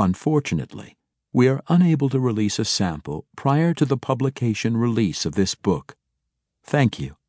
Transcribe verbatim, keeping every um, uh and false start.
Unfortunately, we are unable to release a sample prior to the publication release of this book. Thank you.